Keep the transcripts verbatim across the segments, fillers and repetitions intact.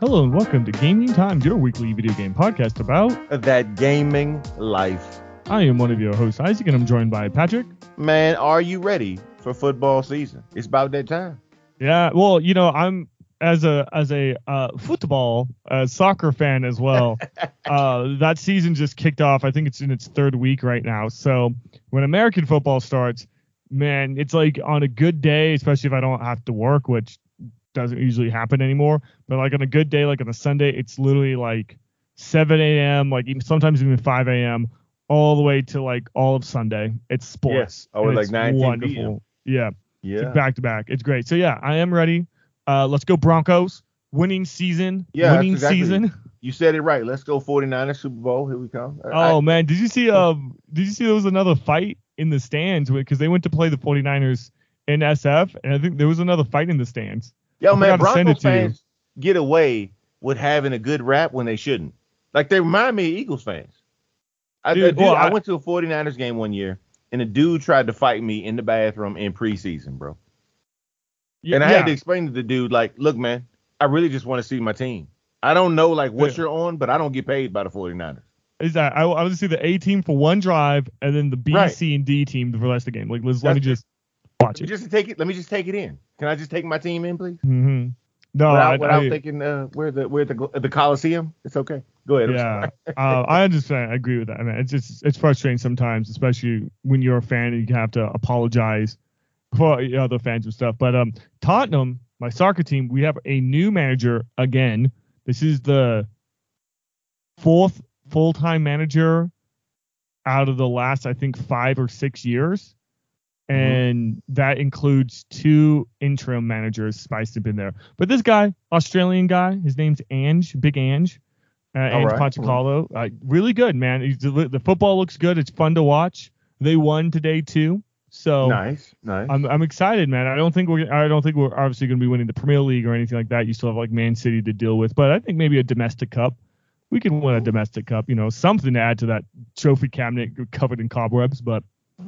Hello and welcome to Gaming Time, your weekly video game podcast about that gaming life. I am one of your hosts, Isaac, and I'm joined by Patrick. Man, are you ready for football season? It's about that time. Yeah, well, you know, I'm as a as a uh, football uh, soccer fan as well. uh, that season just kicked off. I think it's in its third week right now. So when American football starts, man, it's like on a good day, especially if I don't have to work, which doesn't usually happen anymore. But like on a good day, like on a Sunday, it's literally like seven a.m., like even sometimes even five a.m., all the way to like all of Sunday. It's sports. Yeah. Oh, like nine p.m. Wonderful. Yeah. Yeah. It's back to back. It's great. So yeah, I am ready. Uh, let's go Broncos. Winning season. Yeah. Winning exactly. season. You said it right. Let's go forty-niners Super Bowl. Here we come. Oh I, man, did you see? Um, did you see there was another fight in the stands because they went to play the forty-niners in S F, and I think there was another fight in the stands. Yo, I man, Broncos fans get away with having a good rap when they shouldn't. Like, they remind me of Eagles fans. I, dude, dude, well, I, I went to a forty-niners game one year, and a dude tried to fight me in the bathroom in preseason, bro. Yeah, and I yeah. had to explain to the dude, like, look, man, I really just want to see my team. I don't know, like, what yeah. you're on, but I don't get paid by the forty-niners. Is that I, I want to see the A team for one drive and then the B, right. C, and D team for the rest of the game. Like, let's, let me just watch it. Just take it. Let me just take it in. Can I just take my team in, please? Mm-hmm. No, without, I, without I, thinking uh, where the where the the Coliseum. It's okay. Go ahead. Yeah, uh, I understand. I agree with that. I mean, it's just it's frustrating sometimes, especially when you're a fan and you have to apologize for you know, other fans and stuff. But um, Tottenham, my soccer team, we have a new manager again. This is the fourth full-time manager out of the last, I think, five or six years. And mm-hmm. that includes two interim managers spiced up in there. But this guy, Australian guy, his name's Ange, Big Ange, uh, Ange right. Postecoglou. Right. Uh, really good, man. He's, the football looks good. It's fun to watch. They won today too, so nice, nice. I'm I'm excited, man. I don't think we're I don't think we're obviously going to be winning the Premier League or anything like that. You still have like Man City to deal with, but I think maybe a domestic cup. We can win a domestic cup, you know, something to add to that trophy cabinet covered in cobwebs, but.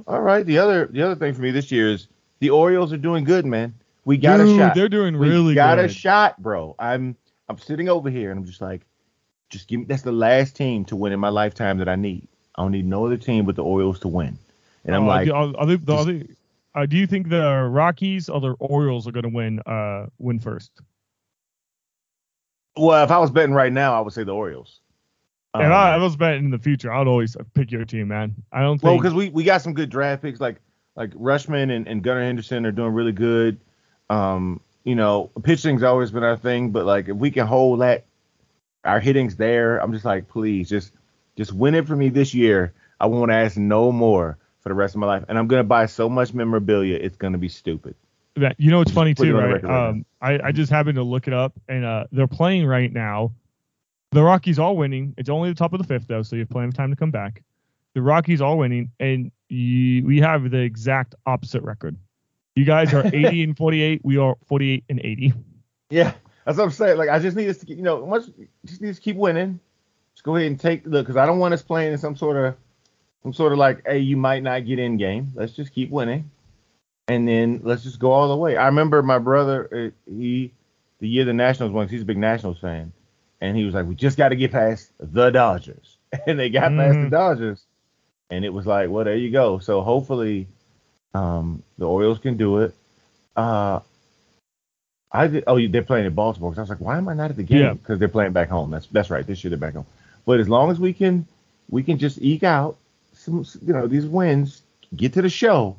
All right. The other the other thing for me this year is the Orioles are doing good, man. We got Dude, a shot. They're doing really we got good. Got a shot, bro. I'm I'm sitting over here and I'm just like, just give me. That's the last team to win in my lifetime that I need. I don't need no other team but the Orioles to win. And I'm uh, like, are, are they, just, are they, uh, do you think the Rockies or the Orioles are going to win? Uh, win first. Well, if I was betting right now, I would say the Orioles. And um, I, I was betting in the future, I'd always pick your team, man. I don't think. Well, because we, we got some good draft picks, like like Rushman and, and Gunnar Henderson are doing really good. Um, you know, pitching's always been our thing, but like if we can hold that, our hitting's there. I'm just like, please, just just win it for me this year. I won't ask no more for the rest of my life, and I'm gonna buy so much memorabilia, it's gonna be stupid. That you know, it's funny too, right? Um, I I just happened to look it up, and uh, they're playing right now. The Rockies all winning. It's only the top of the fifth, though, so you have plenty of time to come back. The Rockies all winning, and you, we have the exact opposite record. You guys are eighty and forty-eight. We are forty-eight and eighty. Yeah, that's what I'm saying. Like, I just need us to, you know, much, just need us to keep winning. Just go ahead and take look, because I don't want us playing in some sort of, some sort of like, hey, you might not get in game. Let's just keep winning, and then let's just go all the way. I remember my brother, he, the year the Nationals won, because he's a big Nationals fan. And he was like, we just got to get past the Dodgers. And they got mm-hmm. past the Dodgers. And it was like, well, there you go. So hopefully um, the Orioles can do it. Uh, I did, Oh, they're playing in Baltimore. Because I was like, why am I not at the game? Because yeah. they're playing back home. That's that's right. This year they're back home. But as long as we can we can just eke out some, you know, these wins, get to the show.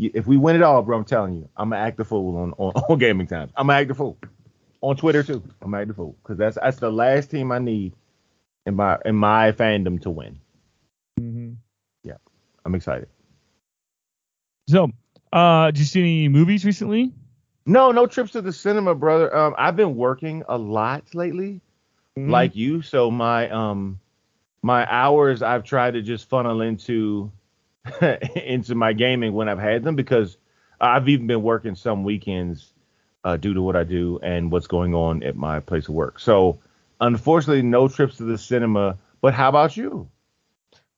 If we win it all, bro, I'm telling you, I'm going to act a fool on, on, on Gaming Time. I'm going to act a fool. On Twitter too, I'm mad at the fool because that's that's the last team I need in my in my fandom to win. Mm-hmm. Yeah, I'm excited. So, uh, did you see any movies recently? No, no trips to the cinema, brother. Um, I've been working a lot lately, mm-hmm. like you. So my um my hours I've tried to just funnel into into my gaming when I've had them because I've even been working some weekends. Uh, due to what I do and what's going on at my place of work. So, unfortunately, no trips to the cinema. But how about you?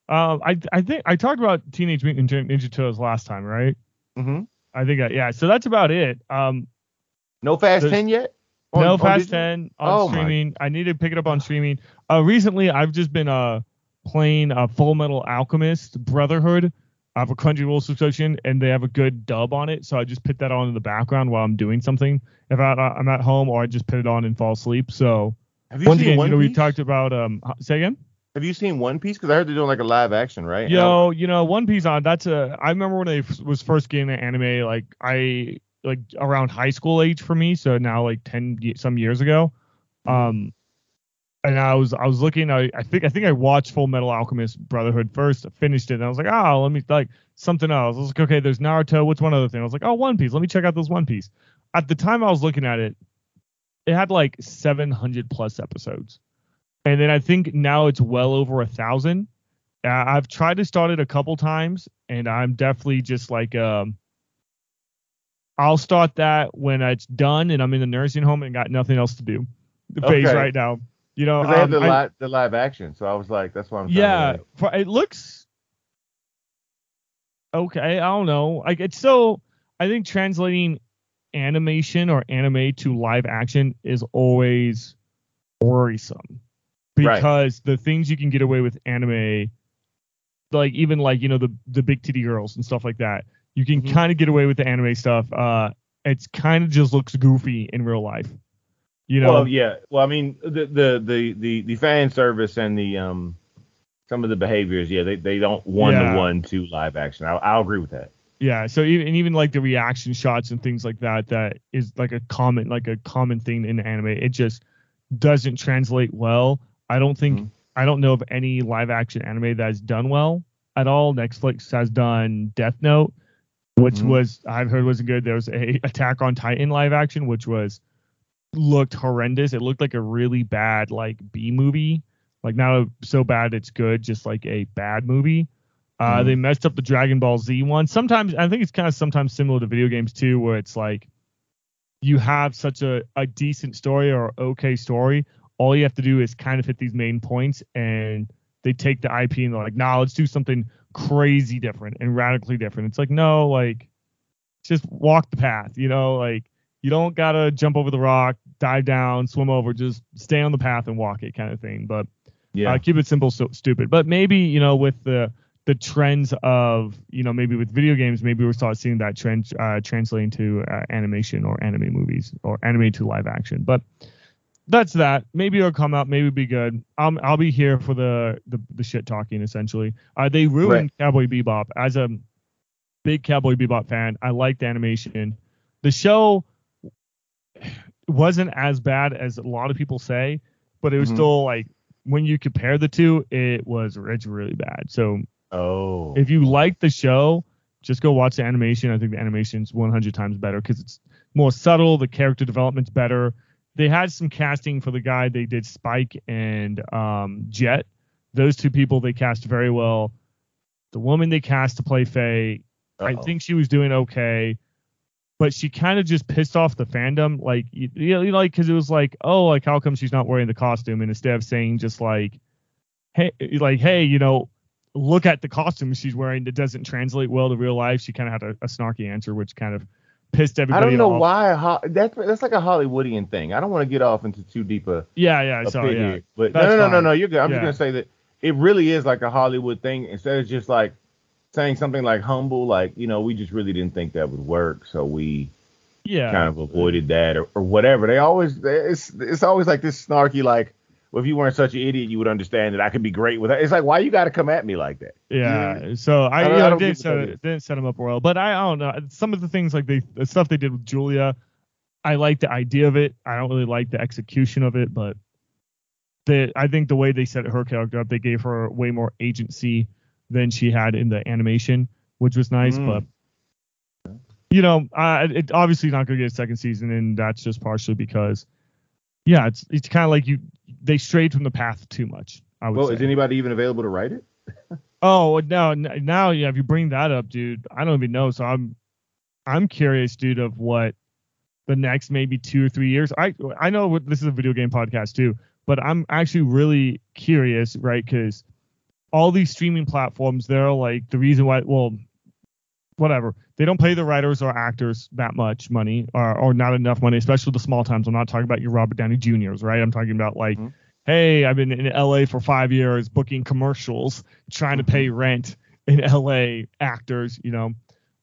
Um, I I think I talked about Teenage Mutant Ninja Turtles last time, right? Mm-hmm. I think I, yeah. So that's about it. Um, no Fast ten yet? Oh, no, oh, Fast ten on oh, streaming. My. I need to pick it up on streaming. Uh, recently, I've just been uh, playing uh, Full Metal Alchemist Brotherhood. I have a Crunchyroll subscription, and they have a good dub on it, so I just put that on in the background while I'm doing something. If I, I'm at home, or I just put it on and fall asleep. So, have you seen One Piece? We talked about. Um, say again. Have you seen One Piece? Because I heard they're doing like a live action, right? Yo, you know, One Piece on that's a. I remember when I f- was first getting the anime, like I like around high school age for me. So now like ten some years ago, um, and I was I was looking. I, I think I think I watched Full Metal Alchemist Brotherhood first. I finished it, and I was like, oh, let me like something else. I was like, okay, there's Naruto. What's one other thing? I was like, oh, One Piece. Let me check out this One Piece. At the time I was looking at it, it had like seven hundred plus episodes. And then I think now it's well over a thousand. Uh, I've tried to start it a couple times, and I'm definitely just like, um, I'll start that when it's done and I'm in the nursing home and got nothing else to do. The okay. phase right now, you know, um, I had the, li- I, the live action, so I was like, that's why I'm. Yeah, for, it looks okay. I don't know. Like it's so. I think translating animation or anime to live action is always worrisome. Because right. the things you can get away with anime, like even like, you know, the the big titty girls and stuff like that, you can mm-hmm. kind of get away with the anime stuff. Uh, it's kind of just looks goofy in real life, you know. Well, yeah. Well, I mean, the the the the, the fan service and the um some of the behaviors, yeah, they, they don't one yeah. to one to live action. I I agree with that. Yeah. So even and even like the reaction shots and things like that, that is like a common like a common thing in anime. It just doesn't translate well. I don't think mm-hmm. I don't know of any live action anime that has done well at all. Netflix has done Death Note, which mm-hmm. was I've heard wasn't good. There was a Attack on Titan live action, which was looked horrendous. It looked like a really bad like B movie, like not a, so bad it's good, just like a bad movie. Uh, mm-hmm. They messed up the Dragon Ball Z one. Sometimes I think it's kind of sometimes similar to video games too, where it's like you have such a, a decent story or okay story. All you have to do is kind of hit these main points, and they take the I P and they're like, nah, let's do something crazy different and radically different. It's like, no, like just walk the path, you know, like you don't got to jump over the rock, dive down, swim over, just stay on the path and walk it kind of thing. But yeah, uh, keep it simple, so stupid. But maybe, you know, with the, the trends of, you know, maybe with video games, maybe we'll start seeing that trend uh, translating to uh, animation or anime movies or anime to live action. But that's that. Maybe it'll come out. Maybe it'll be good. Um, I'll be here for the, the, the shit talking, essentially. Uh, they ruined right. Cowboy Bebop. As a big Cowboy Bebop fan, I liked the animation. The show wasn't as bad as a lot of people say, but it was mm-hmm. still like when you compare the two, it was it's really bad. So oh. if you like the show, just go watch the animation. I think the animation's one hundred times better because it's more subtle. The character development's better. They had some casting for the guy. They did Spike and um, Jet. Those two people they cast very well. The woman they cast to play Faye, Uh-oh. I think she was doing okay, but she kind of just pissed off the fandom, like you, you know, like because it was like, oh, like how come she's not wearing the costume? And instead of saying just like, hey, like hey, you know, look at the costume she's wearing that doesn't translate well to real life. She kind of had a, a snarky answer, which kind of pissed everybody off. I don't know off. why. Ho- that's that's like a Hollywoodian thing. I don't want to get off into too deep a yeah yeah. A sorry, yeah. But that's no no no no no. You're good. I'm yeah. just gonna say that it really is like a Hollywood thing. Instead of just like saying something like humble, like you know, we just really didn't think that would work, so we yeah kind of avoided that or, or whatever. They always it's it's always like this snarky like. Well, if you weren't such an idiot, you would understand that I could be great with it. It's like, why you got to come at me like that? Yeah. You know? So I, I, yeah, I, I did set, it, didn't set him up well, but I, I don't know. Some of the things like they, the stuff they did with Julia, I like the idea of it. I don't really like the execution of it, but the, I think the way they set her character up, they gave her way more agency than she had in the animation, which was nice. Mm. But you know, uh, it obviously not going to get a second season, and that's just partially because, yeah, it's it's kind of like you. They strayed from the path too much. I would well, say. Is anybody even available to write it? oh, no, now, yeah, if you bring that up, dude, I don't even know. So I'm, I'm curious, dude, of what the next maybe two or three years. I, I know this is a video game podcast too, but I'm actually really curious, right? Because all these streaming platforms, they're like the reason why. Well, whatever. They don't pay the writers or actors that much money, or, or not enough money, especially the small times. I'm not talking about your Robert Downey Juniors, right? I'm talking about like, mm-hmm. hey, I've been in L A for five years booking commercials, trying mm-hmm. to pay rent in L A actors, you know,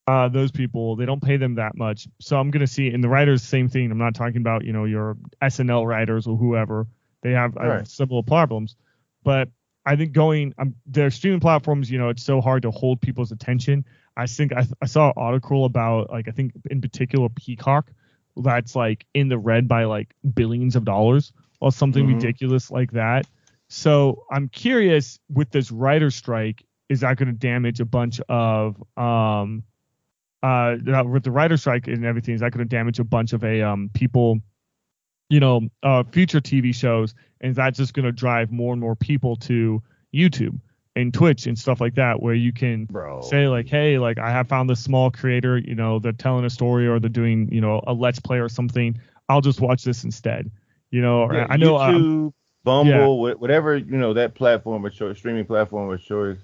uh, those people, they don't pay them that much. So I'm going to see in the writers, same thing. I'm not talking about, you know, your S N L writers or whoever. They have right. uh, similar problems, but I think going um, their streaming platforms, you know, it's so hard to hold people's attention. I think I, th- I saw an article about like I think in particular Peacock that's like in the red by like billions of dollars or something mm-hmm. ridiculous like that. So I'm curious with this writer strike, is that going to damage a bunch of um uh with the writer strike and everything? Is that going to damage a bunch of a um people? you know, uh, future T V shows, and that's just going to drive more and more people to YouTube and Twitch and stuff like that, where you can Bro. say like, hey, like I have found this small creator, you know, they're telling a story or they're doing, you know, a let's play or something. I'll just watch this instead. You know, yeah, I know YouTube, um, Bumble, yeah. whatever, you know, that platform or choice, streaming platform or choice,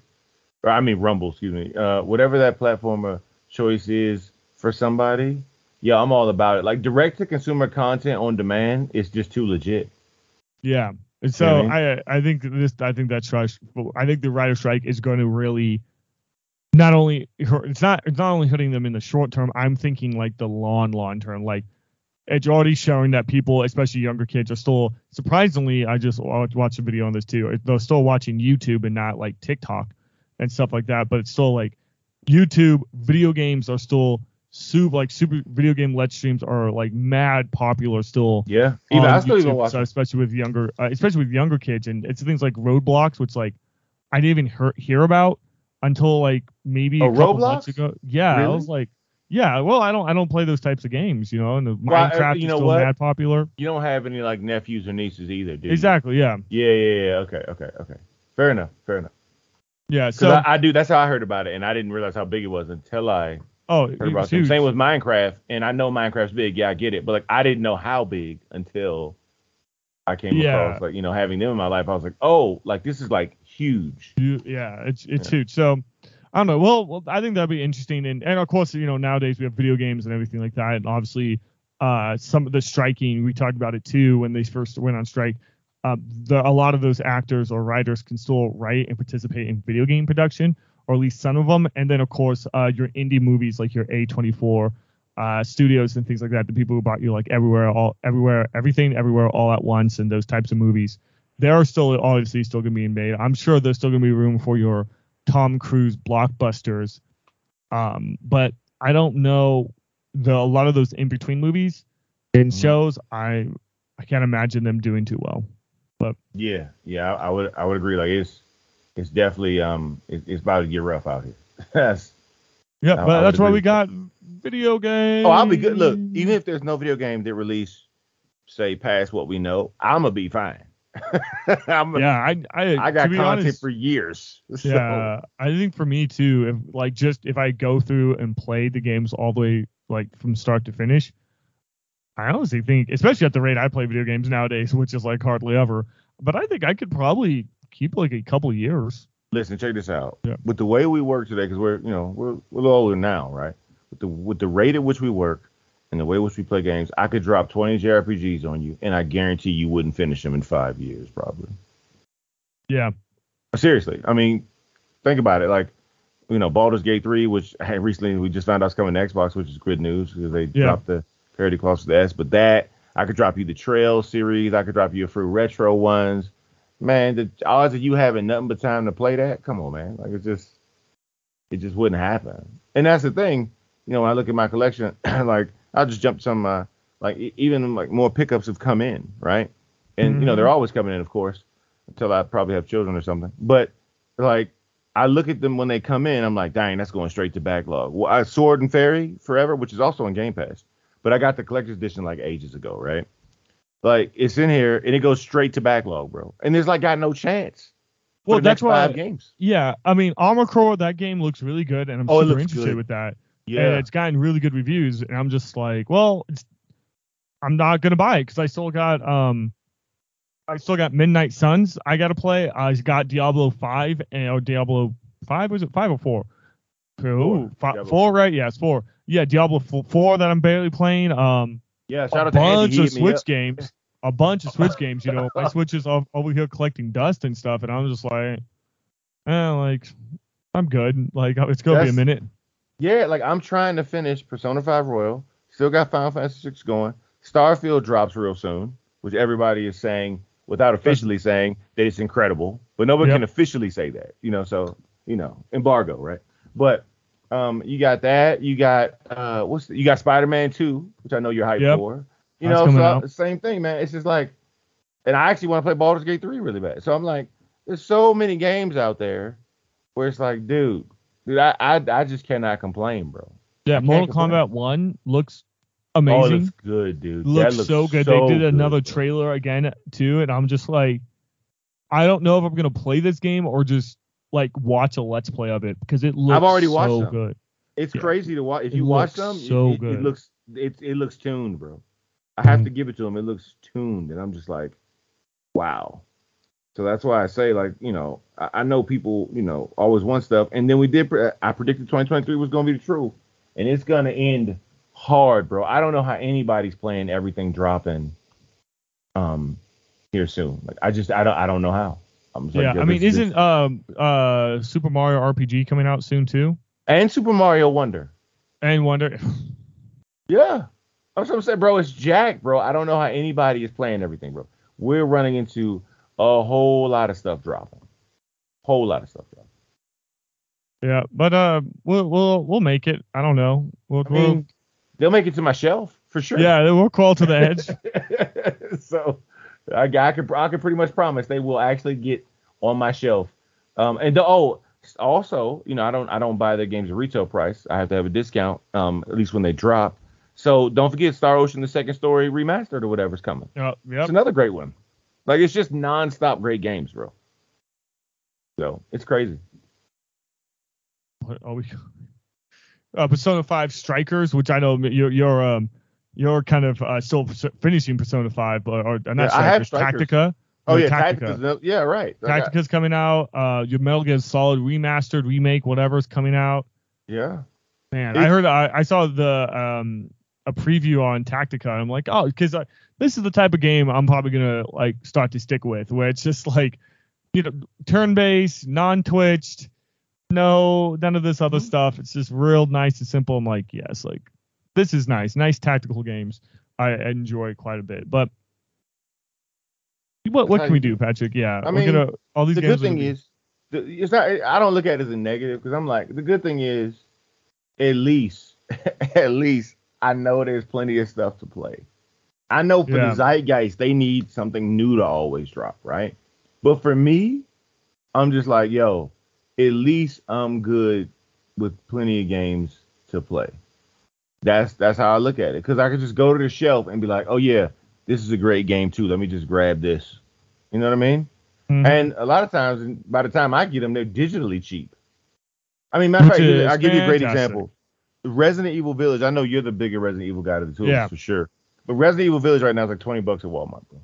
or I mean Rumble, excuse me, uh, whatever that platform or choice is for somebody. Yeah, I'm all about it. Like direct-to-consumer content on demand is just too legit. Yeah, and so you know what I mean? I I think this I think that strike I think the writer strike is going to really not only it's not it's not only hitting them in the short term. I'm thinking like the long long term. Like it's already showing that people, especially younger kids, are still surprisingly. I just watched a video on this too. They're still watching YouTube and not like TikTok and stuff like that. But it's still like YouTube video games are still. Super like super video game live streams are like mad popular still. Yeah, even I still YouTube, even watch. So especially with younger, uh, especially with younger kids, and it's things like Roblox, which like I didn't even hear, hear about until like maybe oh, a couple Roblox? months ago. Yeah, really? I was like, yeah, well, I don't, I don't play those types of games, you know. And the well, Minecraft I, you is know still what? mad popular. You don't have any like nephews or nieces either, do you? Exactly. Yeah. Yeah, yeah, yeah. Okay, okay, okay. Fair enough. Fair enough. Yeah. So I, I do. That's how I heard about it, and I didn't realize how big it was until I. Oh, it was huge. Same with Minecraft, and I know Minecraft's big. Yeah, I get it, but like I didn't know how big until I came yeah. across like you know having them in my life. I was like, oh, like this is like huge. Yeah, it's it's yeah. huge. So I don't know. Well, well, I think that'd be interesting, and and of course you know nowadays we have video games and everything like that, and obviously uh, some of the striking we talked about it too when they first went on strike. Uh, the, a lot of those actors or writers can still write and participate in video game production. Or at least some of them. And then, of course, uh, your indie movies like your A twenty-four uh, studios and things like that, the people who bought you like everywhere, all everywhere, everything, everywhere, all at once and those types of movies. They are still obviously still going to be made. I'm sure there's still going to be room for your Tom Cruise blockbusters. Um, but I don't know the a lot of those in-between movies and mm-hmm. shows. I I can't imagine them doing too well. But yeah, yeah, I, I would I would agree. Like it's. It's definitely um, it, it's about to get rough out here. that's, yeah, I, but I that's why we got video games. Oh, I'll be good. Look, even if there's no video game that release, say past what we know, I'm gonna be fine. I'm a, yeah, I I, I got content honest, for years. So. Yeah, I think for me too. If like just if I go through and play the games all the way like from start to finish, I honestly think, especially at the rate I play video games nowadays, which is like hardly ever. But I think I could probably. Keep like a couple years. Listen, check this out. Yeah. With the way we work today, because we're you know we're, we're a little older now, right? With the with the rate at which we work and the way in which we play games, I could drop twenty J R P Gs on you, and I guarantee you wouldn't finish them in five years, probably. Yeah. Seriously, I mean, think about it. Like, you know, Baldur's Gate three, which hey, recently we just found out is coming to Xbox, which is good news because they yeah. dropped the parity clause to the S. But that I could drop you the Trail series, I could drop you a few retro ones. Man, the odds of you having nothing but time to play that, come on, man. Like, it's just, it just wouldn't happen. And that's the thing, you know, when I look at my collection, like, I'll just jump some, uh, like, even, like, more pickups have come in, right? And, mm-hmm. you know, they're always coming in, of course, until I probably have children or something. But, like, I look at them when they come in, I'm like, dang, that's going straight to backlog. Well, I Sword and Fairy Forever, which is also on Game Pass, but I got the collector's edition, like, ages ago, right? Like, it's in here, and it goes straight to backlog, bro. And there's, like, got no chance. Well, that's why. Five games. Yeah, I mean, Armor Core, that game looks really good, and I'm oh, super interested good. with that. Yeah. And it's gotten really good reviews, and I'm just like, well, it's, I'm not going to buy it, because I still got um, I still got Midnight Suns I got to play. I got Diablo five, and, or Diablo five, was it five or four? Ooh, five, four, right? Yeah, it's four. Yeah, Diablo four that I'm barely playing. Um, yeah, shout out to Andy. A bunch of Switch games. A bunch of Switch games, you know. My Switch is over here collecting dust and stuff, and I'm just like, eh, like, I'm good. Like, it's going to be a minute. Yeah, like, I'm trying to finish Persona five Royal. Still got Final Fantasy six going. Starfield drops real soon, which everybody is saying, without officially saying, that it's incredible. But nobody yep. can officially say that, you know, so, you know, embargo, right? But um, you got that. You got uh, what's the, you got Spider-Man two, which I know you're hyped yep. for. You That's know, so I, same thing, man. It's just like, and I actually want to play Baldur's Gate three really bad. So I'm like, there's so many games out there where it's like, dude, dude, I I, I just cannot complain, bro. Yeah, Mortal Kombat one looks amazing. Oh, it looks good, dude. Looks, looks so good. So they did good, another bro. trailer again too, and I'm just like, I don't know if I'm gonna play this game or just like watch a let's play of it because it looks I've already watched so them. good. It's yeah. crazy to watch. If it you watch them, so it, it, it looks it it looks tuned, bro. I have mm. to give it to them. It looks tuned, and I'm just like, wow. So that's why I say, like, you know, I, I know people, you know, always want stuff, and then we did. Pre- I predicted twenty twenty-three was gonna be the truth, and it's gonna end hard, bro. I don't know how anybody's playing everything dropping, um, here soon. Like, I just I don't I don't know how. Like, yeah, I mean, isn't um, uh, Super Mario R P G coming out soon, too? And Super Mario Wonder. And Wonder. yeah. I was going to say, bro, it's Jack, bro. I don't know how anybody is playing everything, bro. We're running into a whole lot of stuff dropping. Whole lot of stuff dropping. Yeah, but uh, we'll we'll we'll make it. I don't know. We'll, I mean, we'll... They'll make it to my shelf, for sure. Yeah, they will crawl to the edge. so... I, I could I could pretty much promise they will actually get on my shelf. Um, and the, oh, also, you know, I don't I don't buy their games at retail price. I have to have a discount, um, at least when they drop. So don't forget Star Ocean: The Second Story remastered or whatever's coming. Uh, yep. It's another great one. Like, it's just nonstop great games, bro. So it's crazy. What are we? Uh, Persona five Strikers, which I know you're you're um. You're kind of uh, still finishing Persona five, but or, or not yeah, Strikers, Tactica. Oh, yeah, Tactica. Tactica's, yeah, right. Tactica's okay. coming out. Uh, your Metal Gear Solid remastered, remake, whatever's coming out. Yeah. Man, it's, I heard, I, I saw the um a preview on Tactica. And I'm like, oh, because this is the type of game I'm probably gonna like start to stick with, where it's just like, you know, turn-based, non-twitched, no, none of this other mm-hmm. stuff. It's just real nice and simple. I'm like, yes, yeah, like. This is nice. Nice tactical games. I enjoy quite a bit. But what what can we do, Patrick? Yeah, I mean, gonna, all these the games good thing be... is, the, it's not. I don't look at it as a negative because I'm like, the good thing is, at least, at least I know there's plenty of stuff to play. I know for yeah. the zeitgeist, they need something new to always drop, right? But for me, I'm just like, yo, at least I'm good with plenty of games to play. That's that's how I look at it, because I could just go to the shelf and be like, oh, yeah, this is a great game, too. Let me just grab this. You know what I mean? Mm-hmm. And a lot of times, by the time I get them, they're digitally cheap. I mean, matter of fact, I'll give you a great example. Resident Evil Village. I know you're the bigger Resident Evil guy to the two of us, yeah. for sure. But Resident Evil Village right now is like twenty bucks at Walmart, bro.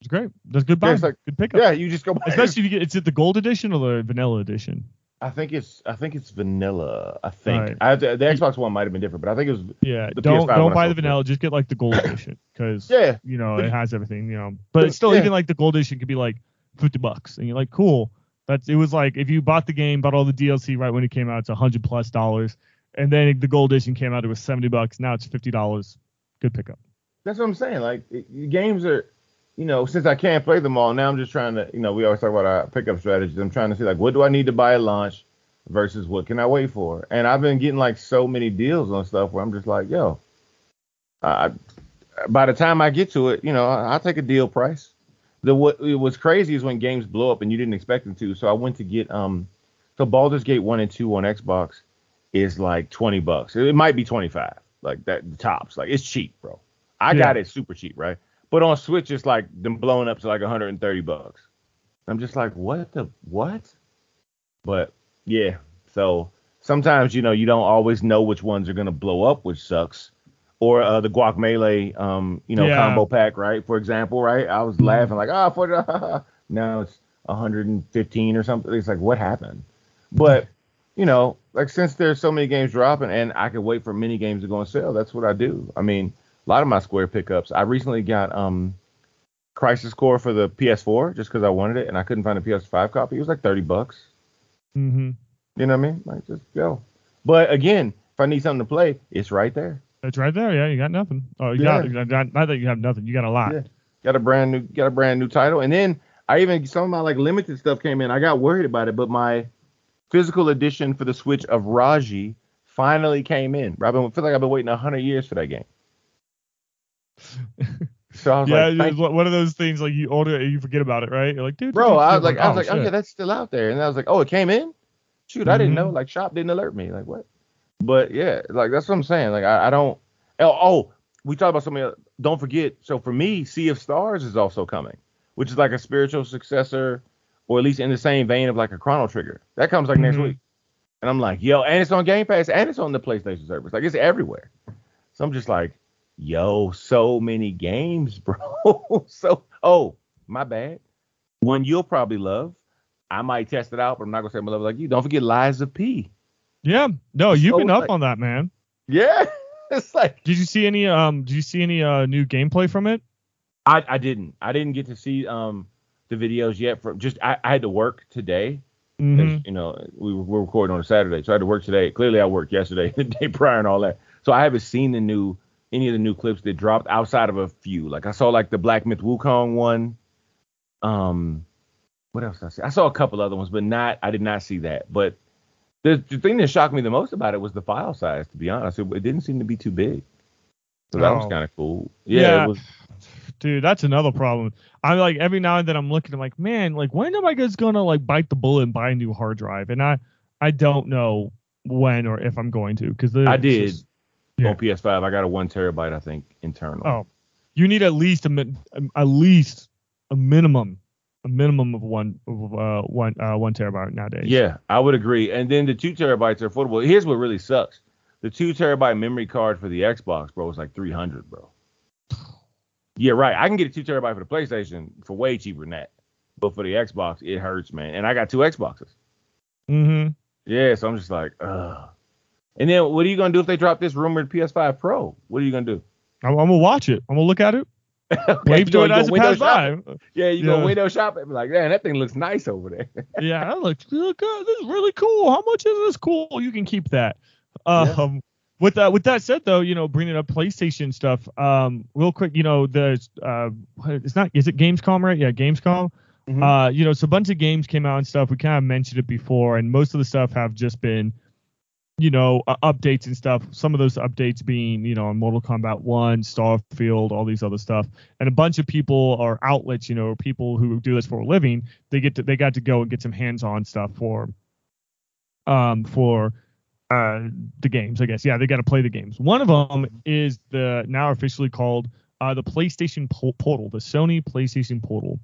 It's great. That's good buy. Yeah, like, good pickup. Yeah, you just go buy it. Especially if you get, it's at the gold edition or the vanilla edition. I think it's I think it's vanilla. I think right. I have to, the Xbox One might have been different, but I think it was. Yeah, the don't P S five don't buy the vanilla. It. Just get like the gold edition because yeah, you know it has everything. You know, but it's still yeah. even like the gold edition could be like fifty bucks, and you're like, cool. That's it was like if you bought the game, bought all the D L C right when it came out, it's a hundred plus dollars, and then the gold edition came out, it was seventy bucks. Now it's fifty dollars. Good pickup. That's what I'm saying. Like it, games are. You know, since I can't play them all, now I'm just trying to, you know, we always talk about our pickup strategies. I'm trying to see, like, what do I need to buy at launch versus what can I wait for? And I've been getting, like, so many deals on stuff where I'm just like, yo, I, by the time I get to it, you know, I'll take a deal price. The what was crazy is when games blow up and you didn't expect them to. So I went to get, um, so Baldur's Gate one and two on Xbox is, like, twenty bucks. It might be twenty-five, like, that the tops. Like, it's cheap, bro. I yeah. got it super cheap, right? But on Switch, it's like them blowing up to like one hundred thirty bucks. I'm just like, what the what? But yeah, so sometimes, you know, you don't always know which ones are going to blow up, which sucks. Or uh, the Guacamelee, um, you know, yeah. combo pack, right? For example, right? I was laughing like, ah, oh, now it's one hundred fifteen or something. It's like, what happened? But, you know, like, since there's so many games dropping and I can wait for mini games to go on sale, that's what I do. I mean, a lot of my Square pickups. I recently got um, Crisis Core for the P S four just because I wanted it, and I couldn't find a P S five copy. It was like thirty bucks. Mm-hmm. You know what I mean? Like, just go. But again, if I need something to play, it's right there. It's right there. Yeah, you got nothing. Oh, you yeah. got, got. Not that you have nothing. You got a lot. Yeah. Got a brand new. Got a brand new title, and then I even some of my like limited stuff came in. I got worried about it, but my physical edition for the Switch of Raji finally came in. Robin, I feel like I've been waiting one hundred years for that game. So I was yeah, like, it was one of those things like you order it and you forget about it, right? You're like, dude. Bro, dude, I was like, like I was oh, like, shit. Okay, that's still out there. And I was like, oh, it came in? Shoot, mm-hmm. I didn't know. Like, shop didn't alert me. Like, what? But yeah, like that's what I'm saying. Like, I, I don't. Oh, oh, we talked about something. Don't forget. So for me, Sea of Stars is also coming, which is like a spiritual successor, or at least in the same vein of like a Chrono Trigger. That comes like mm-hmm. next week. And I'm like, yo, and it's on Game Pass, and it's on the PlayStation service. Like, it's everywhere. So I'm just like, yo, so many games, bro. So, oh, my bad. One you'll probably love. I might test it out, but I'm not going to say I'm going to love it like you. Don't forget Lies of P. Yeah. No, you've so been up like, on that, man. Yeah. It's like. Did you see any um? Did you see any uh new gameplay from it? I, I didn't. I didn't get to see um the videos yet. From just I, I had to work today. Mm-hmm. You know, we were, we're recording on a Saturday, so I had to work today. Clearly, I worked yesterday, the day prior, and all that. So I haven't seen the new. Any of the new clips that dropped outside of a few. Like I saw like the Black Myth Wukong one. Um, what else did I see? I saw a couple other ones, but not I did not see that. But the, the thing that shocked me the most about it was the file size, to be honest. It, it didn't seem to be too big. So that oh. was kind of cool. Yeah, yeah. It was. Dude, that's another problem. I'm like every now and then I'm looking, I'm like, man, like when am I just gonna like bite the bullet and buy a new hard drive? And I I don't know when or if I'm going to, because I did. Just, Yeah. On P S five, I got a one terabyte, I think, internal. Oh, you need at least a min- at least a minimum, a minimum of one of uh, one uh, one terabyte nowadays. Yeah, I would agree. And then the two terabytes are affordable. Here's what really sucks: the two terabyte memory card for the Xbox, bro, is like three hundred, bro. Yeah, right. I can get a two terabyte for the PlayStation for way cheaper than that, but for the Xbox, it hurts, man. And I got two Xboxes. Mm-hmm. Yeah, so I'm just like, ugh. And then what are you going to do if they drop this rumored P S five Pro? What are you going to do? I'm, I'm going to watch it. I'm going to look at it. Okay, wave to it as it passes by. Yeah, you're going to window shop and be like, man, that thing looks nice over there. Yeah, that looks good. This is really cool. How much is this? Cool. You can keep that. Um, yeah. With that with that said, though, you know, bringing up PlayStation stuff, um, real quick, you know, the uh, it's not, is it Gamescom, right? Yeah, Gamescom. Mm-hmm. Uh, you know, so a bunch of games came out and stuff. We kind of mentioned it before, and most of the stuff have just been, you know, uh, updates and stuff. Some of those updates being, you know, on Mortal Kombat one, Starfield, all these other stuff. And a bunch of people or outlets, you know, people who do this for a living, they get to, they got to go and get some hands-on stuff for, um, for uh, the games, I guess. Yeah, they got to play the games. One of them is the now officially called uh, the PlayStation Portal, the Sony PlayStation Portal,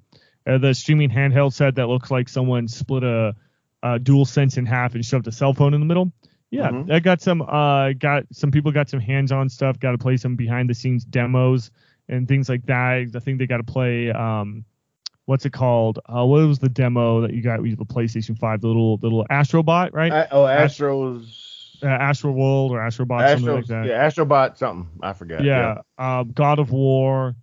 uh, the streaming handheld set that looks like someone split a, a DualSense in half and shoved a cell phone in the middle. Yeah, mm-hmm. I got some uh, got some people got some hands-on stuff, got to play some behind-the-scenes demos and things like that. I think they got to play, um, what's it called? Uh, what was the demo that you got with the PlayStation five, the little, the little Astro Bot, right? I, oh, Astro's... Uh, Astro World or Astro Bot, Astros, something like that. Yeah, Astro Bot something. I forgot. Yeah, yeah. Um, God of War,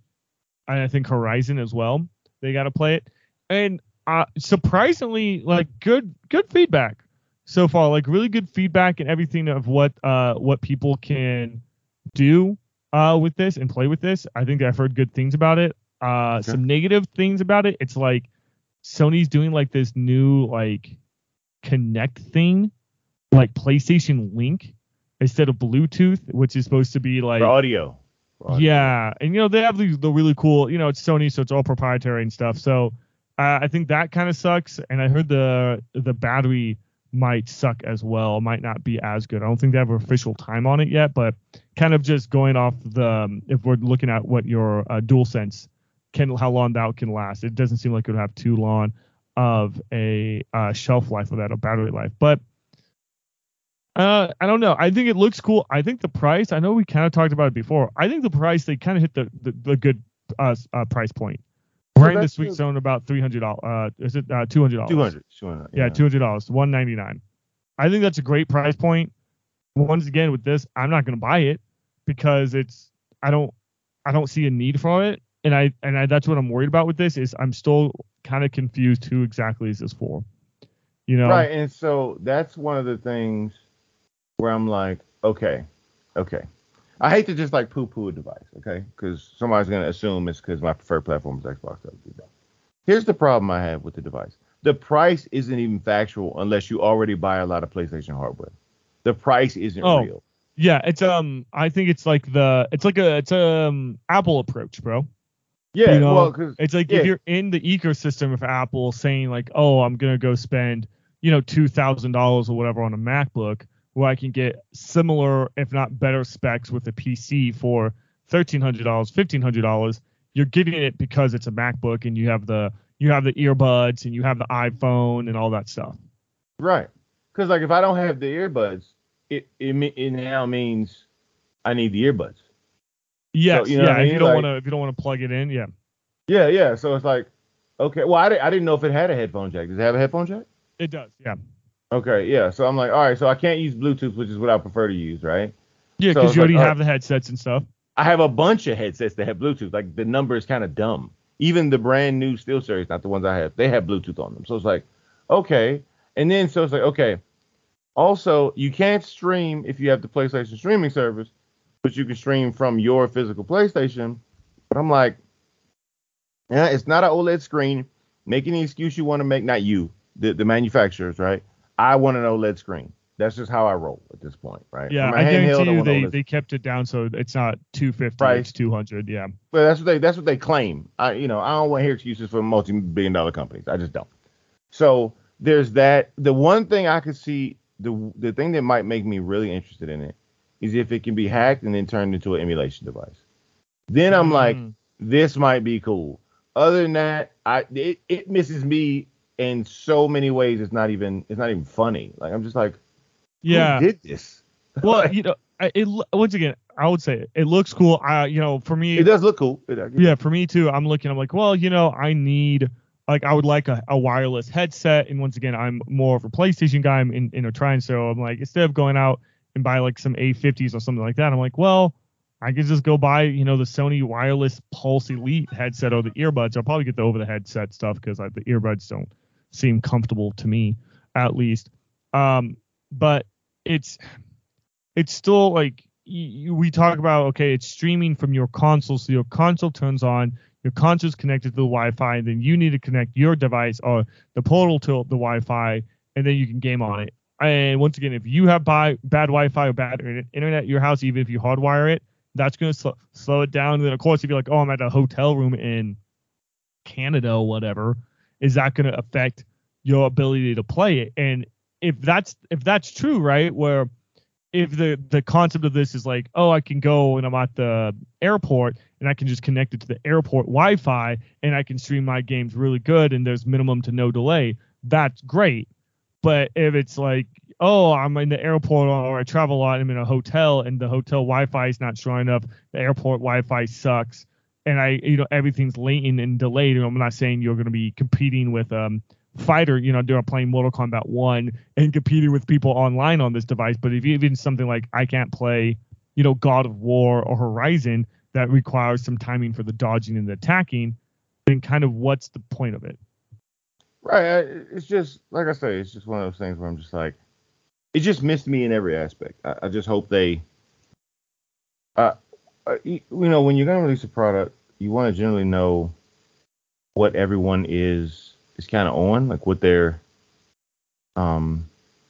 and I think Horizon as well. They got to play it. And uh, surprisingly, like, good good feedback. So far, like really good feedback and everything of what uh what people can do uh with this and play with this. I think I've heard good things about it. Uh, okay. Some negative things about it. It's like Sony's doing like this new like Connect thing, like PlayStation Link instead of Bluetooth, which is supposed to be like for audio. For audio. Yeah, and you know they have the, the really cool. You know it's Sony, so it's all proprietary and stuff. So uh, I think that kind of sucks. And I heard the the battery might suck as well, might not be as good. I don't think they have an official time on it yet, but kind of just going off the, um, if we're looking at what your uh, DualSense can, how long that can last, it doesn't seem like it would have too long of a uh, shelf life without a battery life. But uh, I don't know. I think it looks cool. I think the price, I know we kind of talked about it before. I think the price, they kind of hit the, the, the good uh, uh, price point. We're in the sweet zone about three hundred dollars. Uh, is it uh, two hundred dollars? two hundred dollars. Yeah, two hundred dollars. one ninety-nine. I think that's a great price point. Once again, with this, I'm not going to buy it because it's I don't I don't see a need for it, and I and I, that's what I'm worried about with this is I'm still kind of confused who exactly is this for, you know? Right, and so that's one of the things where I'm like, okay, okay. I hate to just like poo-poo a device, okay? Because somebody's going to assume it's because my preferred platform is Xbox. Here's the problem I have with the device. The price isn't even factual unless you already buy a lot of PlayStation hardware. The price isn't oh, real. Yeah, it's um. I think it's like the it's like a it's a um, Apple approach, bro. Yeah, you know, well, cause, it's like yeah. if you're in the ecosystem of Apple, saying like, oh, I'm gonna go spend you know two thousand dollars or whatever on a MacBook, where I can get similar, if not better, specs with a P C for thirteen hundred dollars, fifteen hundred dollars. You're getting it because it's a MacBook, and you have the you have the earbuds, and you have the iPhone, and all that stuff. Right. Because, like, if I don't have the earbuds, it, it it now means I need the earbuds. Yes, so, you know yeah, I mean? if you don't like, want to if you don't want to plug it in, yeah. Yeah, yeah. So it's like, okay, well, I, di- I didn't know if it had a headphone jack. Does it have a headphone jack? It does, yeah. Okay, yeah. So I'm like, all right, so I can't use Bluetooth, which is what I prefer to use, right? Yeah, because so you already like, have oh, the headsets and stuff. I have a bunch of headsets that have Bluetooth. Like, the number is kind of dumb. Even the brand new SteelSeries, not the ones I have, they have Bluetooth on them. So it's like, okay. And then, so it's like, okay. Also, you can't stream if you have the PlayStation streaming service, but you can stream from your physical PlayStation. But I'm like, yeah, it's not an OLED screen. Make any excuse you want to make, not you, the, the manufacturers, right? I want an OLED screen. That's just how I roll at this point, right? Yeah, I guarantee you they, they kept it down so it's not two hundred fifty, right. It's two hundred, yeah. But that's what they that's what they claim. I you know I don't want to hear excuses for multi-billion dollar companies. I just don't. So there's that. The one thing I could see. The the thing that might make me really interested in it is if it can be hacked and then turned into an emulation device. Then I'm mm. like, this might be cool. Other than that, I it, it misses me in so many ways. It's not even it's not even funny. Like I'm just like, yeah, who did this? Well, you know, I, it once again, I would say it, it looks cool. I you know for me, it does look cool. It, yeah, for me too. I'm looking. I'm like, well, you know, I need. Like, I would like a, a wireless headset. And once again, I'm more of a PlayStation guy. I'm in, in a trying. So I'm like, instead of going out and buy like some A fifties or something like that, I'm like, well, I could just go buy, you know, the Sony wireless Pulse Elite headset or the earbuds. I'll probably get the over the headset stuff because the earbuds don't seem comfortable to me, at least. Um, but it's it's still like you, we talk about, OK, it's streaming from your console. So your console turns on. Your console's connected to the Wi-Fi, and then you need to connect your device or the portal to the Wi-Fi, and then you can game on it. And once again, if you have bi- bad Wi-Fi or bad internet at your house, even if you hardwire it, that's going to sl- slow it down. And then, of course, if you're like, oh, I'm at a hotel room in Canada or whatever, is that going to affect your ability to play it? And if that's if that's true, right, where if the, the concept of this is like, oh, I can go and I'm at the airport and I can just connect it to the airport Wi-Fi and I can stream my games really good and there's minimum to no delay, that's great. But if it's like, oh, I'm in the airport or I travel a lot, I'm in a hotel and the hotel Wi-Fi is not strong enough, the airport Wi-Fi sucks, and I, you know, everything's latent and delayed, and I'm not saying you're going to be competing with um. fighter, you know, doing playing Mortal Kombat one and competing with people online on this device. But if even something like I can't play, you know, God of War or Horizon that requires some timing for the dodging and the attacking, then kind of what's the point of it? Right. It's just like I say, it's just one of those things where I'm just like, it just missed me in every aspect. I, I just hope they, uh, you know, when you're going to release a product, you want to generally know what everyone is. It's kind of on like what their, um,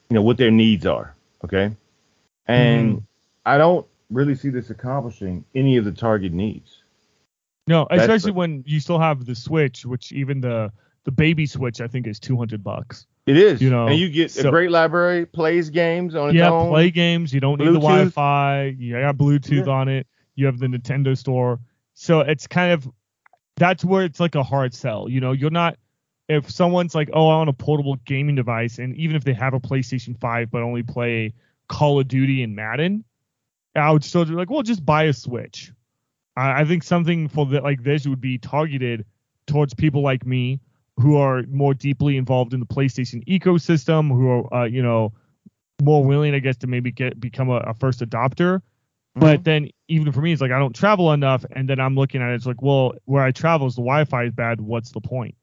you know, what their needs are. Okay. And mm-hmm. I don't really see this accomplishing any of the target needs. No, That's especially the, when you still have the Switch, which even the, the baby Switch, I think is two hundred bucks. It is. You know, and you get so, a great library, plays games on its yeah, own. Yeah, play games. You don't Bluetooth. Need the Wi-Fi. You got Bluetooth yeah. on it. You have the Nintendo store. So it's kind of, that's where it's like a hard sell. You know, you're not, if someone's like, oh, I want a portable gaming device, and even if they have a PlayStation five but only play Call of Duty and Madden, I would still be like, well, just buy a Switch. I, I think something for the, like this would be targeted towards people like me who are more deeply involved in the PlayStation ecosystem, who are, uh, you know, more willing, I guess, to maybe get become a, a first adopter. Mm-hmm. But then even for me, it's like I don't travel enough. And then I'm looking at it, it's like, well, where I travel is the Wi-Fi is bad. What's the point?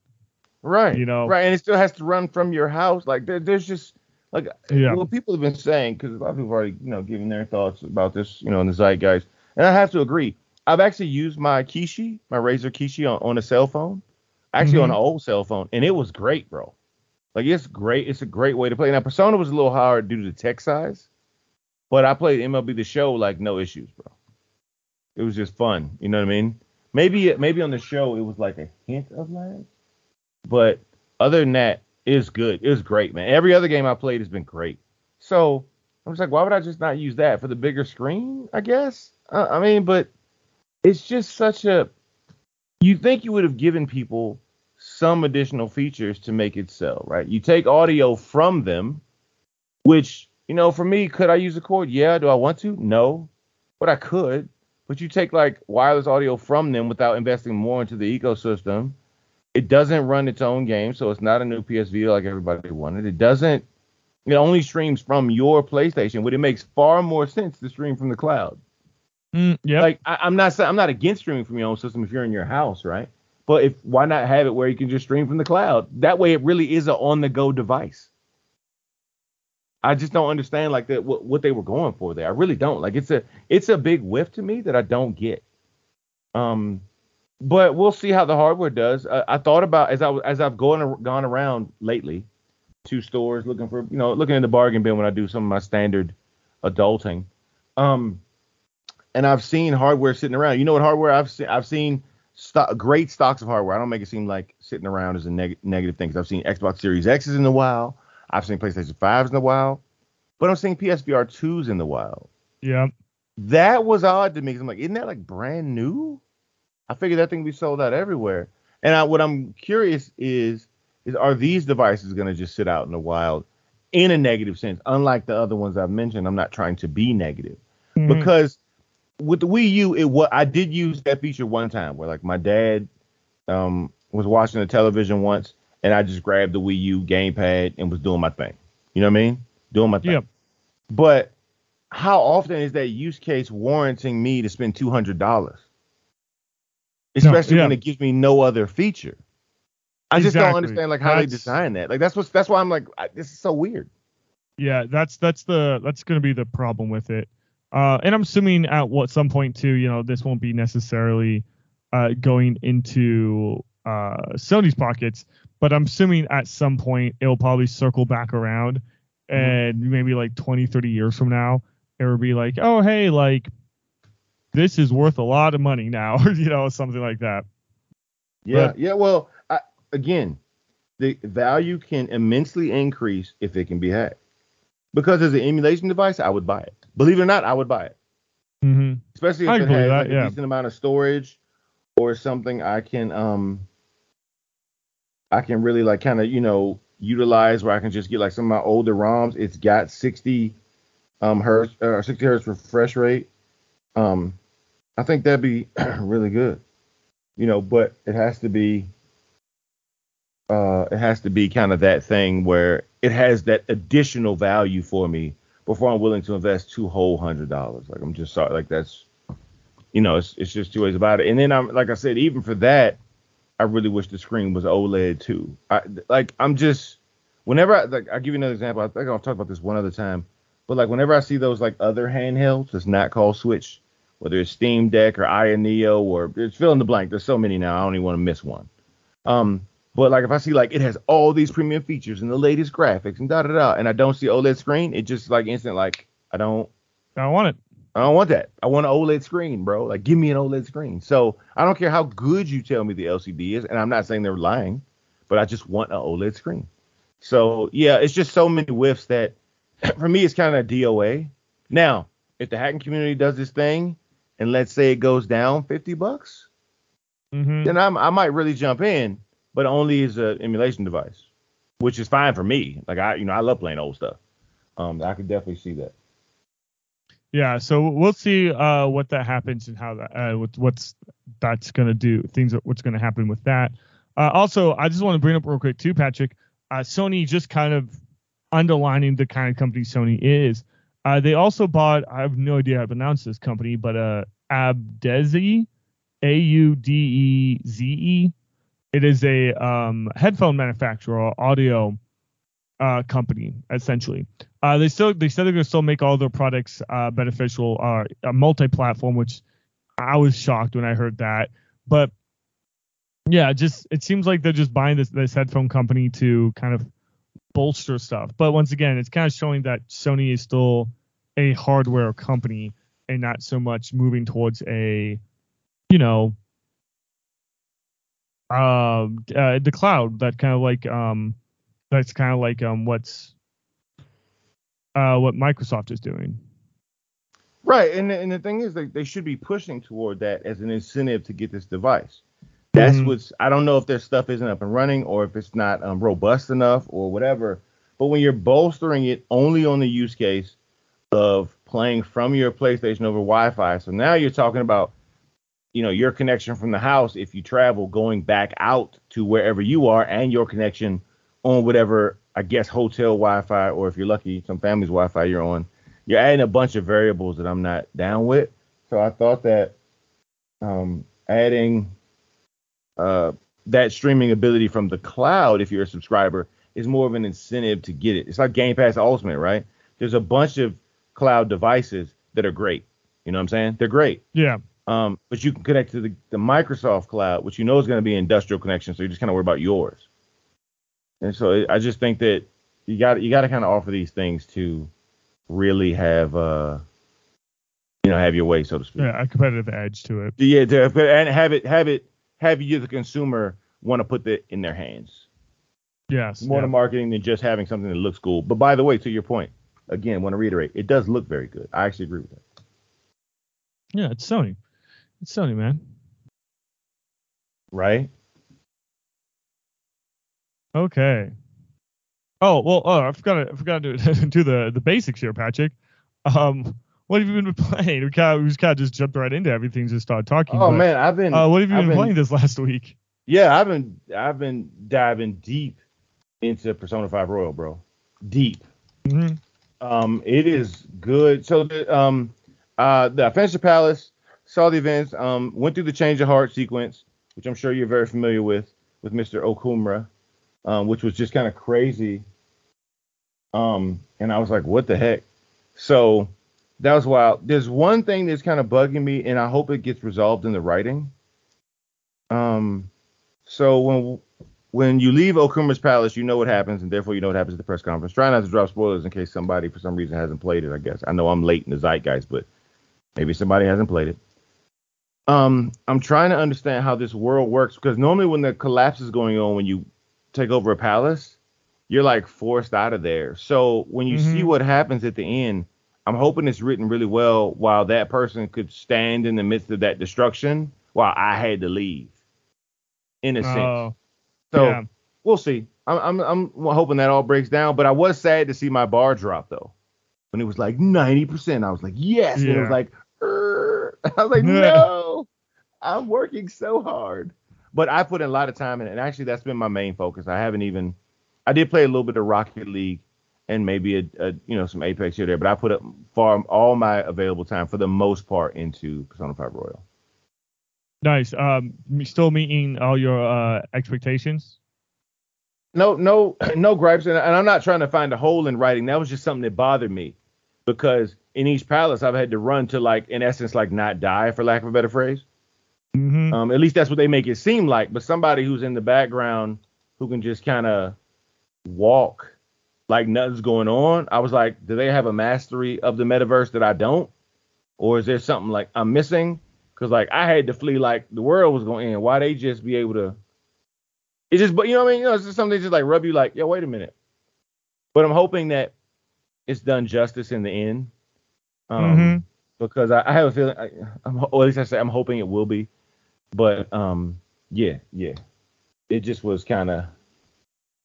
Right. You know. Right. And it still has to run from your house. Like there, there's just like yeah. well, people have been saying, because a lot of people have already, you know, giving their thoughts about this, you know, in the zeitgeist. And I have to agree. I've actually used my Kishi, my Razer Kishi on, on a cell phone, actually mm-hmm. on an old cell phone, and it was great, bro. Like, it's great. It's a great way to play. Now, Persona was a little hard due to the tech size, but I played M L B The Show, like, no issues, bro. It was just fun. You know what I mean? Maybe maybe on the show, it was like a hint of lag, but other than that, it's good. It was great, man. Every other game I played has been great. So I was like, why would I just not use that for the bigger screen, I guess? Uh, I mean, but... It's just such a, you think you would have given people some additional features to make it sell, right? You take audio from them, which, you know, for me, could I use a cord? Yeah. Do I want to? No, but I could. But you take like wireless audio from them without investing more into the ecosystem. It doesn't run its own game. So it's not a new P S V like everybody wanted. It doesn't, it only streams from your PlayStation, but it makes far more sense to stream from the cloud. Mm, yeah. Like I, I'm not I'm not against streaming from your own system if you're in your house, right? But if why not have it where you can just stream from the cloud? That way, it really is an on-the-go device. I just don't understand like that what, what they were going for there. I really don't. Like it's a it's a big whiff to me that I don't get. Um, but we'll see how the hardware does. Uh, I thought about as I as I've gone gone around lately to stores looking for you know looking in the bargain bin when I do some of my standard adulting. Um. And I've seen hardware sitting around. You know what hardware I've seen? I've seen st- great stocks of hardware. I don't make it seem like sitting around is a neg- negative thing. Because I've seen Xbox Series X's in the wild. I've seen PlayStation fives in the wild. But I'm seeing P S V R twos in the wild. Yeah. That was odd to me. Because I'm like, isn't that like brand new? I figured that thing would be sold out everywhere. And I, what I'm curious is, is are these devices going to just sit out in the wild in a negative sense? Unlike the other ones I've mentioned, I'm not trying to be negative. Mm-hmm. Because... with the Wii U, it what I did use that feature one time where like my dad um, was watching the television once and I just grabbed the Wii U gamepad and was doing my thing. You know what I mean? Doing my thing. Yep. But how often is that use case warranting me to spend two hundred dollars? Especially no, yeah. when it gives me no other feature. I exactly. just don't understand like how that's, they design that. Like that's what's that's why I'm like I, this is so weird. Yeah, that's that's the that's going to be the problem with it. Uh, and I'm assuming at what some point too, you know, this won't be necessarily uh, going into uh, Sony's pockets, but I'm assuming at some point it'll probably circle back around, and mm-hmm. maybe like twenty, thirty years from now, it will be like, oh hey, like this is worth a lot of money now, or you know, something like that. Yeah, but, yeah. Well, I, again, the value can immensely increase if it can be hacked. Because as an emulation device, I would buy it. Believe it or not, I would buy it. Mm-hmm. Especially if I it has that, like, yeah. a decent amount of storage or something I can um I can really like kind of, you know, utilize where I can just get like some of my older ROMs. It's got sixty um hertz or uh, sixty hertz refresh rate. Um I think that'd be really good. You know, but it has to be uh it has to be kind of that thing where it has that additional value for me before I'm willing to invest two whole hundred dollars. Like, I'm just sorry. Like, that's, you know, it's it's just two ways about it. And then, I'm like I said, even for that, I really wish the screen was OLED, too. I, like, I'm just, whenever, I, like, I'll give you another example. I think I'll talk about this one other time. But, like, whenever I see those, like, other handhelds that's not called Switch, whether it's Steam Deck or Aya Neo or it's fill in the blank. There's so many now. I don't even want to miss one. Um, But, like, if I see, like, it has all these premium features and the latest graphics and da-da-da, and I don't see OLED screen, it just, like, instant, like, I don't... I don't want it. I don't want that. I want an OLED screen, bro. Like, give me an OLED screen. So, I don't care how good you tell me the L C D is, and I'm not saying they're lying, but I just want an OLED screen. So, yeah, it's just so many whiffs that, for me, it's kind of D O A. Now, if the hacking community does this thing, and let's say it goes down fifty bucks, mm-hmm. then I'm, I might really jump in. But only as an emulation device, which is fine for me. Like, I, you know, I love playing old stuff. Um, I could definitely see that. Yeah. So we'll see uh, what that happens and how that, uh, what, what's that's going to do things, what's going to happen with that. Uh, also, I just want to bring up real quick too, Patrick, uh, Sony just kind of underlining the kind of company Sony is. Uh, they also bought, I have no idea how to pronounce this company, but uh, Audeze, A U D E Z E. It is a um, headphone manufacturer, audio uh, company, essentially. Uh, they still they said they're going to still make all their products uh, beneficial, uh, uh, multi-platform, which I was shocked when I heard that. But yeah, just it seems like they're just buying this, this headphone company to kind of bolster stuff. But once again, it's kind of showing that Sony is still a hardware company and not so much moving towards a, you know, uh, uh the cloud that kind of like um that's kind of like um what's uh what Microsoft is doing. Right, and and the thing is that they should be pushing toward that as an incentive to get this device. That's mm-hmm. what's, I don't know if their stuff isn't up and running or if it's not um, robust enough or whatever. But when you're bolstering it only on the use case of playing from your PlayStation over Wi-Fi, so now you're talking about, you know, your connection from the house if you travel going back out to wherever you are and your connection on whatever, I guess, hotel Wi-Fi or if you're lucky, some family's Wi-Fi you're on. You're adding a bunch of variables that I'm not down with. So I thought that um, adding... Uh, that streaming ability from the cloud, if you're a subscriber, is more of an incentive to get it. It's like Game Pass Ultimate, right? There's a bunch of cloud devices that are great. You know what I'm saying? They're great. Yeah. Um, but you can connect to the, the Microsoft cloud, which you know is going to be industrial connection, so you just kind of worry about yours. And so it, I just think that you got you got to kind of offer these things to really have uh you know have your way, so to speak. Yeah, a competitive edge to it. Yeah, and have it have it. Have you, the consumer, want to put that in their hands? Yes. More yeah. to marketing than just having something that looks cool. But by the way, to your point, again, want to reiterate, it does look very good. I actually agree with that. Yeah, it's Sony. It's Sony, man. Right? Okay. Oh, well, oh, I forgot to, I forgot to do the, the basics here, Patrick. Um... What have you been playing? We kind, of, we just kind of just jumped right into everything, just started talking. Oh but, man, I've been. Uh, what have you been, been playing this last week? Yeah, I've been, I've been diving deep into Persona five Royal, bro. Deep. Mm-hmm. Um, it is good. So the, um, uh, the Adventure Palace, saw the events. Um, went through the Change of Heart sequence, which I'm sure you're very familiar with, with Mister Okumura, um, which was just kind of crazy. Um, and I was like, what the heck? So. That was wild. There's one thing that's kind of bugging me, and I hope it gets resolved in the writing. Um, so when when you leave Okumura's palace, you know what happens, and therefore you know what happens at the press conference. Try not to drop spoilers in case somebody, for some reason, hasn't played it, I guess. I know I'm late in the zeitgeist, but maybe somebody hasn't played it. Um, I'm trying to understand how this world works, because normally when the collapse is going on, when you take over a palace, you're, like, forced out of there. So when you mm-hmm. see what happens at the end, I'm hoping it's written really well while that person could stand in the midst of that destruction while I had to leave, in a oh, sense. So yeah. We'll see. I'm, I'm I'm hoping that all breaks down, but I was sad to see my bar drop, though. When it was like ninety percent, I was like, yes. Yeah. And it was like, Err. I was like, no, I'm working so hard. But I put in a lot of time in it, and actually that's been my main focus. I haven't even, I did play a little bit of Rocket League. And maybe a, a you know some Apex here or there, but I put up far all my available time for the most part into Persona five Royal. Nice. Um, still meeting all your uh, expectations? No, no, no gripes, and, and I'm not trying to find a hole in writing. That was just something that bothered me, because in each palace I've had to run to, like, in essence, like, not die, for lack of a better phrase. Mm-hmm. Um, at least that's what they make it seem like. But somebody who's in the background who can just kind of walk. Like nothing's going on. I was like, do they have a mastery of the metaverse that I don't? Or is there something like I'm missing? Because, like, I had to flee, like, the world was going to end. Why they just be able to? It's just, but you know what I mean? You know, it's just something that just, like, rub you like, yo, wait a minute. But I'm hoping that it's done justice in the end. Um, mm-hmm. Because I, I have a feeling, I, I'm, or at least I say I'm hoping it will be. But um, yeah, yeah. It just was kind of,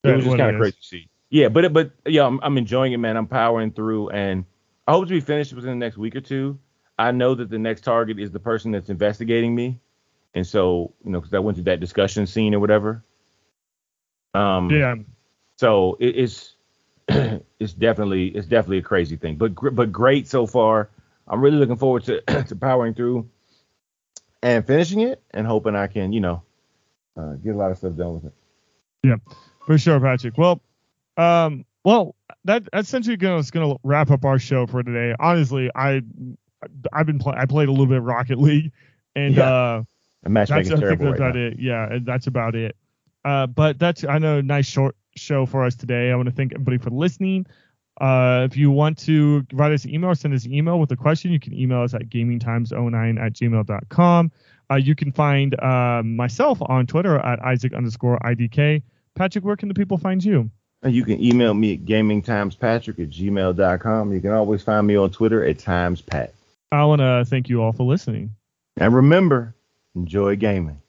it was just kind of crazy to see. Yeah, but but yeah, I'm, I'm enjoying it, man. I'm powering through, and I hope to be finished within the next week or two. I know that the next target is the person that's investigating me, and so, you know, because I went through that discussion scene or whatever. Um, yeah. So it, it's it's definitely it's definitely a crazy thing, but but great so far. I'm really looking forward to to powering through and finishing it, and hoping I can, you know, uh, get a lot of stuff done with it. Yeah, for sure, Patrick. Well, um, well, that that's essentially going to wrap up our show for today. Honestly, I I've been play, I played a little bit of Rocket League, and yeah. uh, that's I think that's right about now. it. Yeah, that's about it. Uh, but that's I know nice short show for us today. I want to thank everybody for listening. Uh, if you want to write us an email or send us an email with a question, you can email us at gaming times oh nine at gmail dot com. Uh, you can find uh, myself on Twitter at Isaac underscore IDK. Patrick, where can the people find you? You can email me at gaming times patrick at gmail dot com. You can always find me on Twitter at timespat. I want to thank you all for listening. And remember, enjoy gaming.